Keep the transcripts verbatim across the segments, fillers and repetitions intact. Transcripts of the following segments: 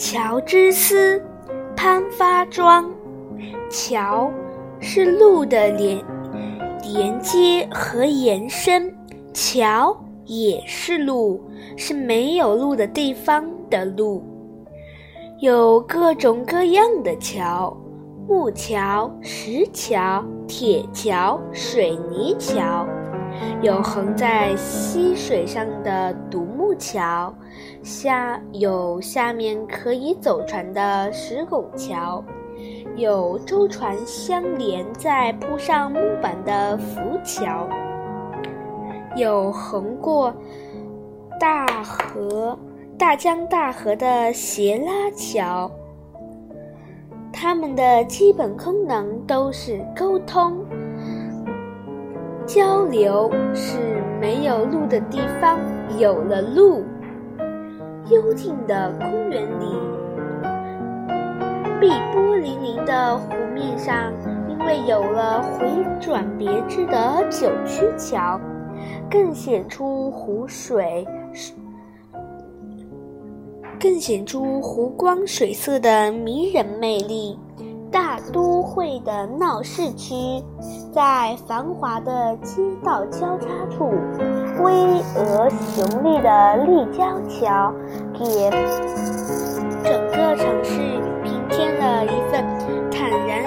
樵之思，潘发庄。樵是路的连连接和延伸，樵也是路，是没有路的地方的路。有各种各样的樵，木樵、石樵、铁樵、水泥樵，有横在溪水上的独木樵，下有下面可以走船的石拱樵，有舟船相连在铺上木板的浮樵，有横过大河大江大河的斜拉樵。它们的基本功能都是沟通交流，是没有路的地方有了路。幽静的公园里，碧波粼粼的湖面上，因为有了回转别致的九曲樵，更显出湖水更显出湖光水色的迷人魅力。大都会的闹市区，在繁华的街道交叉处，巍峨雄丽的立交桥给整个城市平添了一份坦然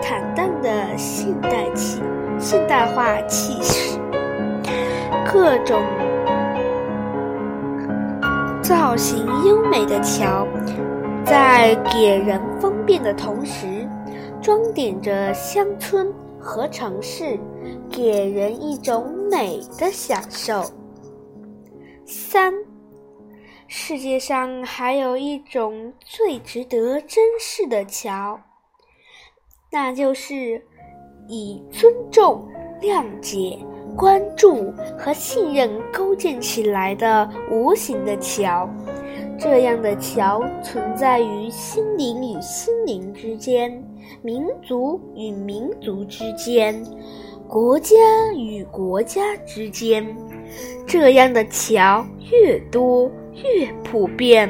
坦荡的现代气现代化气势。各种造型优美的桥，在给人方便的同时，装点着乡村和城市，给人一种美的享受。三，世界上还有一种最值得珍视的桥，那就是以尊重、谅解、关注和信任构建起来的无形的桥。这样的桥存在于心灵与心灵之间，民族与民族之间，国家与国家之间。这样的桥越多越普遍，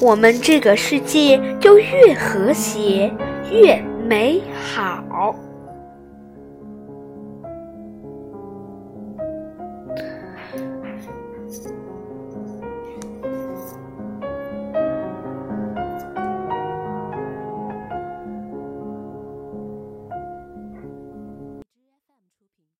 我们这个世界就越和谐越美好。